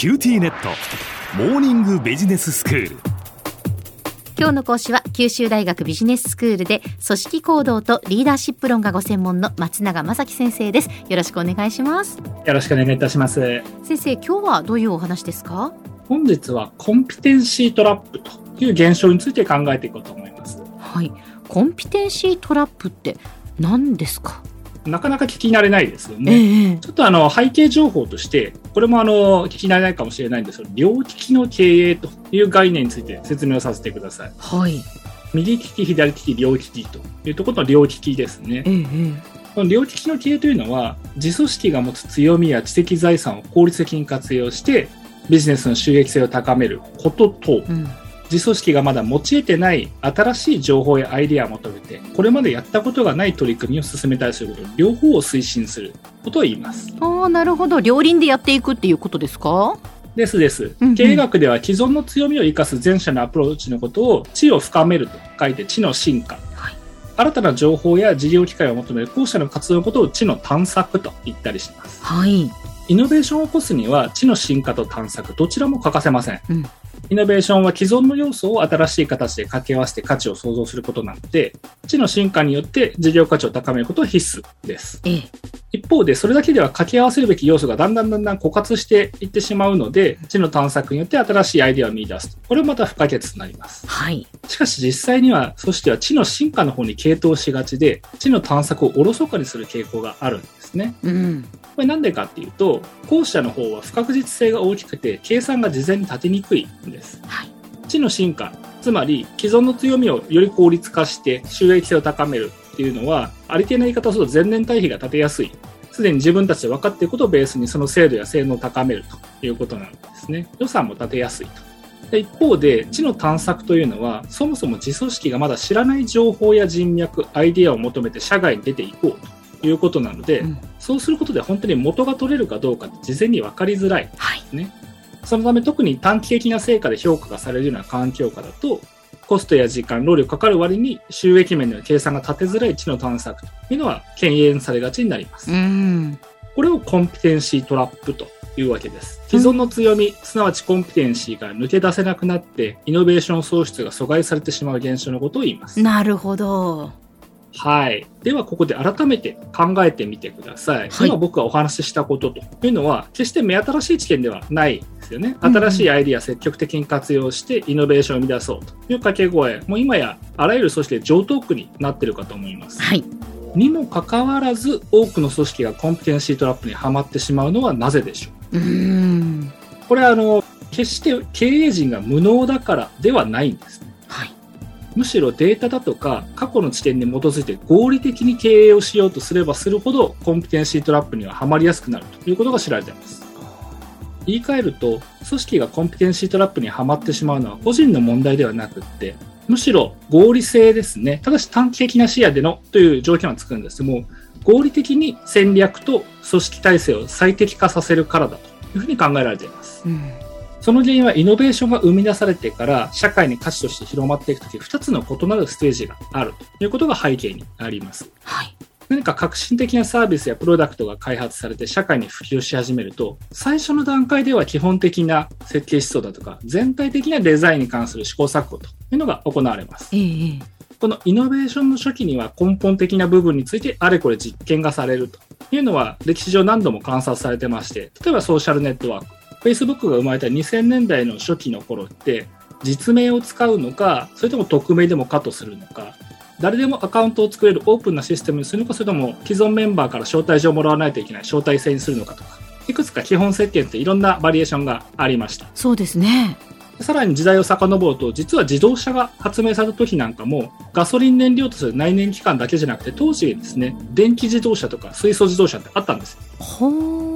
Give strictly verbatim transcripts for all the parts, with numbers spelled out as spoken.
キューティーネットモーニングビジネススクール。今日の講師は九州大学ビジネススクールで組織行動とリーダーシップ論がご専門の松永雅樹先生です。よろしくお願いします。よろしくお願いいたします。先生、今日はどういうお話ですか？本日はコンピテンシートラップという現象について考えていこうと思います。はい、コンピテンシートラップって何ですか？なかなか聞き慣れないですよね。えー、ちょっとあの背景情報としてこれもあの聞き慣れないかもしれないんですけど、両利きの経営という概念について説明をさせてください。はい、右利き左利き両利きというところの両利きですね。えー、この両利きの経営というのは自組織が持つ強みや知的財産を効率的に活用してビジネスの収益性を高めることと、うん、自組織がまだ持ち得てない新しい情報やアイデアを求めてこれまでやったことがない取り組みを進めたりすること、両方を推進することを言います。ああ、なるほど。両輪でやっていくっていうことですか？ですです。うんうん、経営学では既存の強みを生かす前者のアプローチのことを知を深めると書いて知の進化、はい、新たな情報や事業機会を求める後者の活動のことを知の探索と言ったりします。はい、イノベーションを起こすには知の進化と探索どちらも欠かせません。うん、イノベーションは既存の要素を新しい形で掛け合わせて価値を創造することなので、知の進化によって事業価値を高めることは必須です。ええ、一方でそれだけでは掛け合わせるべき要素がだんだんだんだん枯渇していってしまうので、知の探索によって新しいアイデアを見出す。これもまた不可欠になります。はい。しかし実際には、組織は知の進化の方に傾倒しがちで、知の探索をおろそかにする傾向があるんですね。うん。これなんでかっていうと、後者の方は不確実性が大きくて計算が事前に立てにくいんです。はい、知の進化、つまり既存の強みをより効率化して収益性を高めるっていうのは、ありていな言い方をすると前年対比が立てやすい。すでに自分たちで分かっていることをベースにその精度や性能を高めるということなんですね。予算も立てやすいと。一方で知の探索というのはそもそも自組織がまだ知らない情報や人脈、アイデアを求めて社外に出ていこうということなので、うん、そうすることで本当に元が取れるかどうか事前に分かりづらいですね。はい、そのため特に短期的な成果で評価がされるような環境下だとコストや時間、労力かかる割に収益面での計算が立てづらい知の探索というのは敬遠されがちになります。うん、これをコンピテンシートラップというわけです。既存の強み、うん、すなわちコンピテンシーが抜け出せなくなってイノベーション創出が阻害されてしまう現象のことを言います。なるほど。はい、ではここで改めて考えてみてください。はい、今僕がお話ししたことというのは決して目新しい知見ではないですよね。新しいアイディアを積極的に活用してイノベーションを生み出そうという掛け声もう今やあらゆる組織で常套句になっているかと思います。はい、にもかかわらず多くの組織がコンピテンシートラップにはまってしまうのはなぜでしょう？うーん、これはあの決して経営陣が無能だからではないんですね。はい、むしろデータだとか過去の知見に基づいて合理的に経営をしようとすればするほどコンピテンシートラップにははまりやすくなるということが知られています。言い換えると組織がコンピテンシートラップにはまってしまうのは個人の問題ではなくってむしろ合理性ですね。ただし短期的な視野でのという条件はつくんですけども、合理的に戦略と組織体制を最適化させるからだというふうに考えられています。うん、その原因はイノベーションが生み出されてから社会に価値として広まっていくときふたつの異なるステージがあるということが背景にあります。はい、何か革新的なサービスやプロダクトが開発されて社会に普及し始めると、最初の段階では基本的な設計思想だとか全体的なデザインに関する試行錯誤というのが行われます。えー、このイノベーションの初期には根本的な部分についてあれこれ実験がされるというのは歴史上何度も観察されてまして、例えばソーシャルネットワーク、Facebook が生まれたにせんねんだいの初期の頃って実名を使うのか、それとも匿名でもカットするのか、誰でもアカウントを作れるオープンなシステムにするのか、それとも既存メンバーから招待状をもらわないといけない招待制にするのかとか、いくつか基本設計っていろんなバリエーションがありました。そうですね。さらに時代を遡ると、実は自動車が発明された時なんかもガソリン燃料とする内燃機関だけじゃなくて当時ですね、電気自動車とか水素自動車ってあったんです。ほー。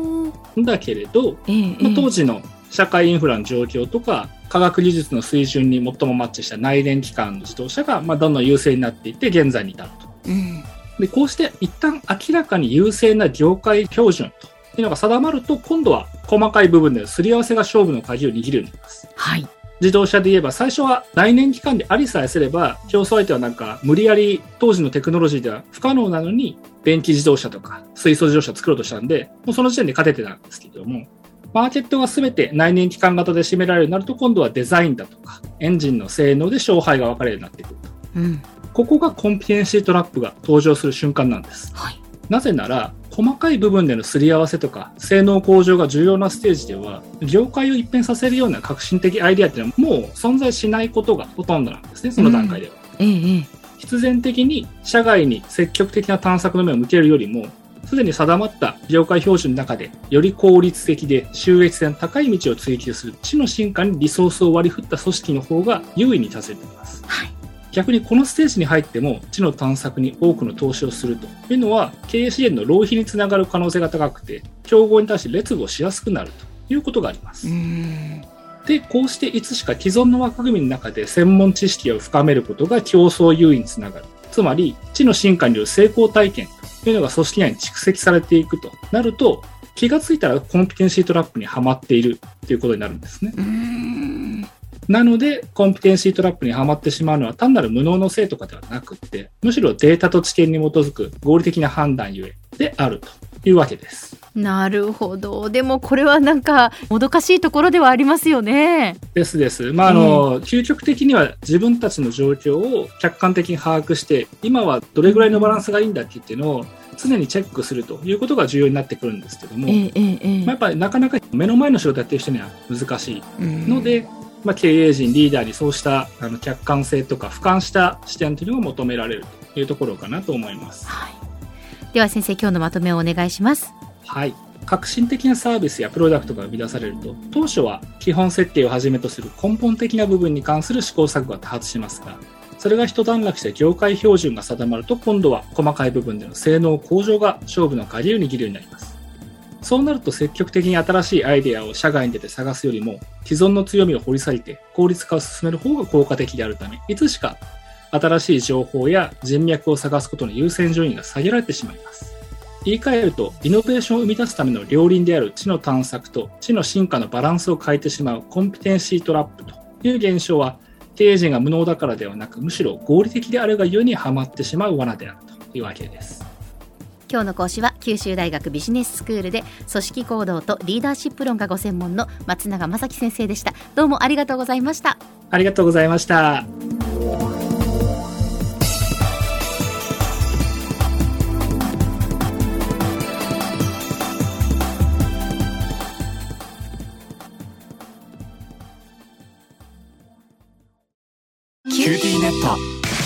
だけれど、えーまあ、当時の社会インフラの状況とか科学技術の水準に最もマッチした内燃機関の自動車がまあどんどん優勢になっていって現在に至ると。うん、でこうして一旦明らかに優勢な業界標準というのが定まると、今度は細かい部分ですり合わせが勝負の鍵を握るようになります。はい、自動車で言えば最初は内燃機関でありさえすれば競争相手はなんか無理やり当時のテクノロジーでは不可能なのに電気自動車とか水素自動車を作ろうとしたんで、もうその時点で勝ててたんですけども、マーケットが全て内燃機関型で占められるようになると、今度はデザインだとかエンジンの性能で勝敗が分かれるようになってくると、うん、ここがコンピテンシートラップが登場する瞬間なんです、はい、なぜなら細かい部分でのすり合わせとか性能向上が重要なステージでは、業界を一変させるような革新的アイデアっていうのはもう存在しないことがほとんどなんですね、その段階では、うんええ、必然的に社外に積極的な探索の目を向けるよりも、すでに定まった業界標準の中でより効率的で収益性の高い道を追求する知の進化にリソースを割り振った組織の方が優位に立てています、はい、逆にこのステージに入っても知の探索に多くの投資をするというのは、経営資源の浪費につながる可能性が高くて、競合に対して劣後しやすくなるということがあります。うーんで、こうしていつしか既存の枠組みの中で専門知識を深めることが競争優位につながる、つまり知の進化による成功体験というのが組織内に蓄積されていくとなると、気がついたらコンピテンシートラップにはまっているということになるんですね。うーんなのでコンピテンシートラップにはまってしまうのは単なる無能のせいとかではなくって、むしろデータと知見に基づく合理的な判断ゆえであるというわけです。なるほど。でもこれはなんかもどかしいところではありますよね。ですです、まああのうん、究極的には自分たちの状況を客観的に把握して、今はどれぐらいのバランスがいいんだっけっていうのを常にチェックするということが重要になってくるんですけども、えーえーまあ、やっぱりなかなか目の前の仕事やってる人には難しいので、うんまあ、経営陣リーダーにそうしたあの客観性とか俯瞰した視点というのが求められるというところかなと思います、はい、では先生、今日のまとめをお願いします。はい、革新的なサービスやプロダクトが生み出されると、当初は基本設計をはじめとする根本的な部分に関する試行錯誤が多発しますが、それが一段落して業界標準が定まると、今度は細かい部分での性能向上が勝負の鍵を握るようになります。そうなると積極的に新しいアイデアを社外に出て探すよりも、既存の強みを掘り下げて効率化を進める方が効果的であるため、いつしか新しい情報や人脈を探すことの優先順位が下げられてしまいます。言い換えると、イノベーションを生み出すための両輪である知の探索と知の進化のバランスを変えてしまうコンピテンシートラップという現象は、経営陣が無能だからではなく、むしろ合理的であるがゆえにはまってしまう罠であるというわけです。今日の講師は九州大学ビジネススクールで組織行動とリーダーシップ論がご専門の松永雅樹先生でした。どうもありがとうございました。ありがとうございました。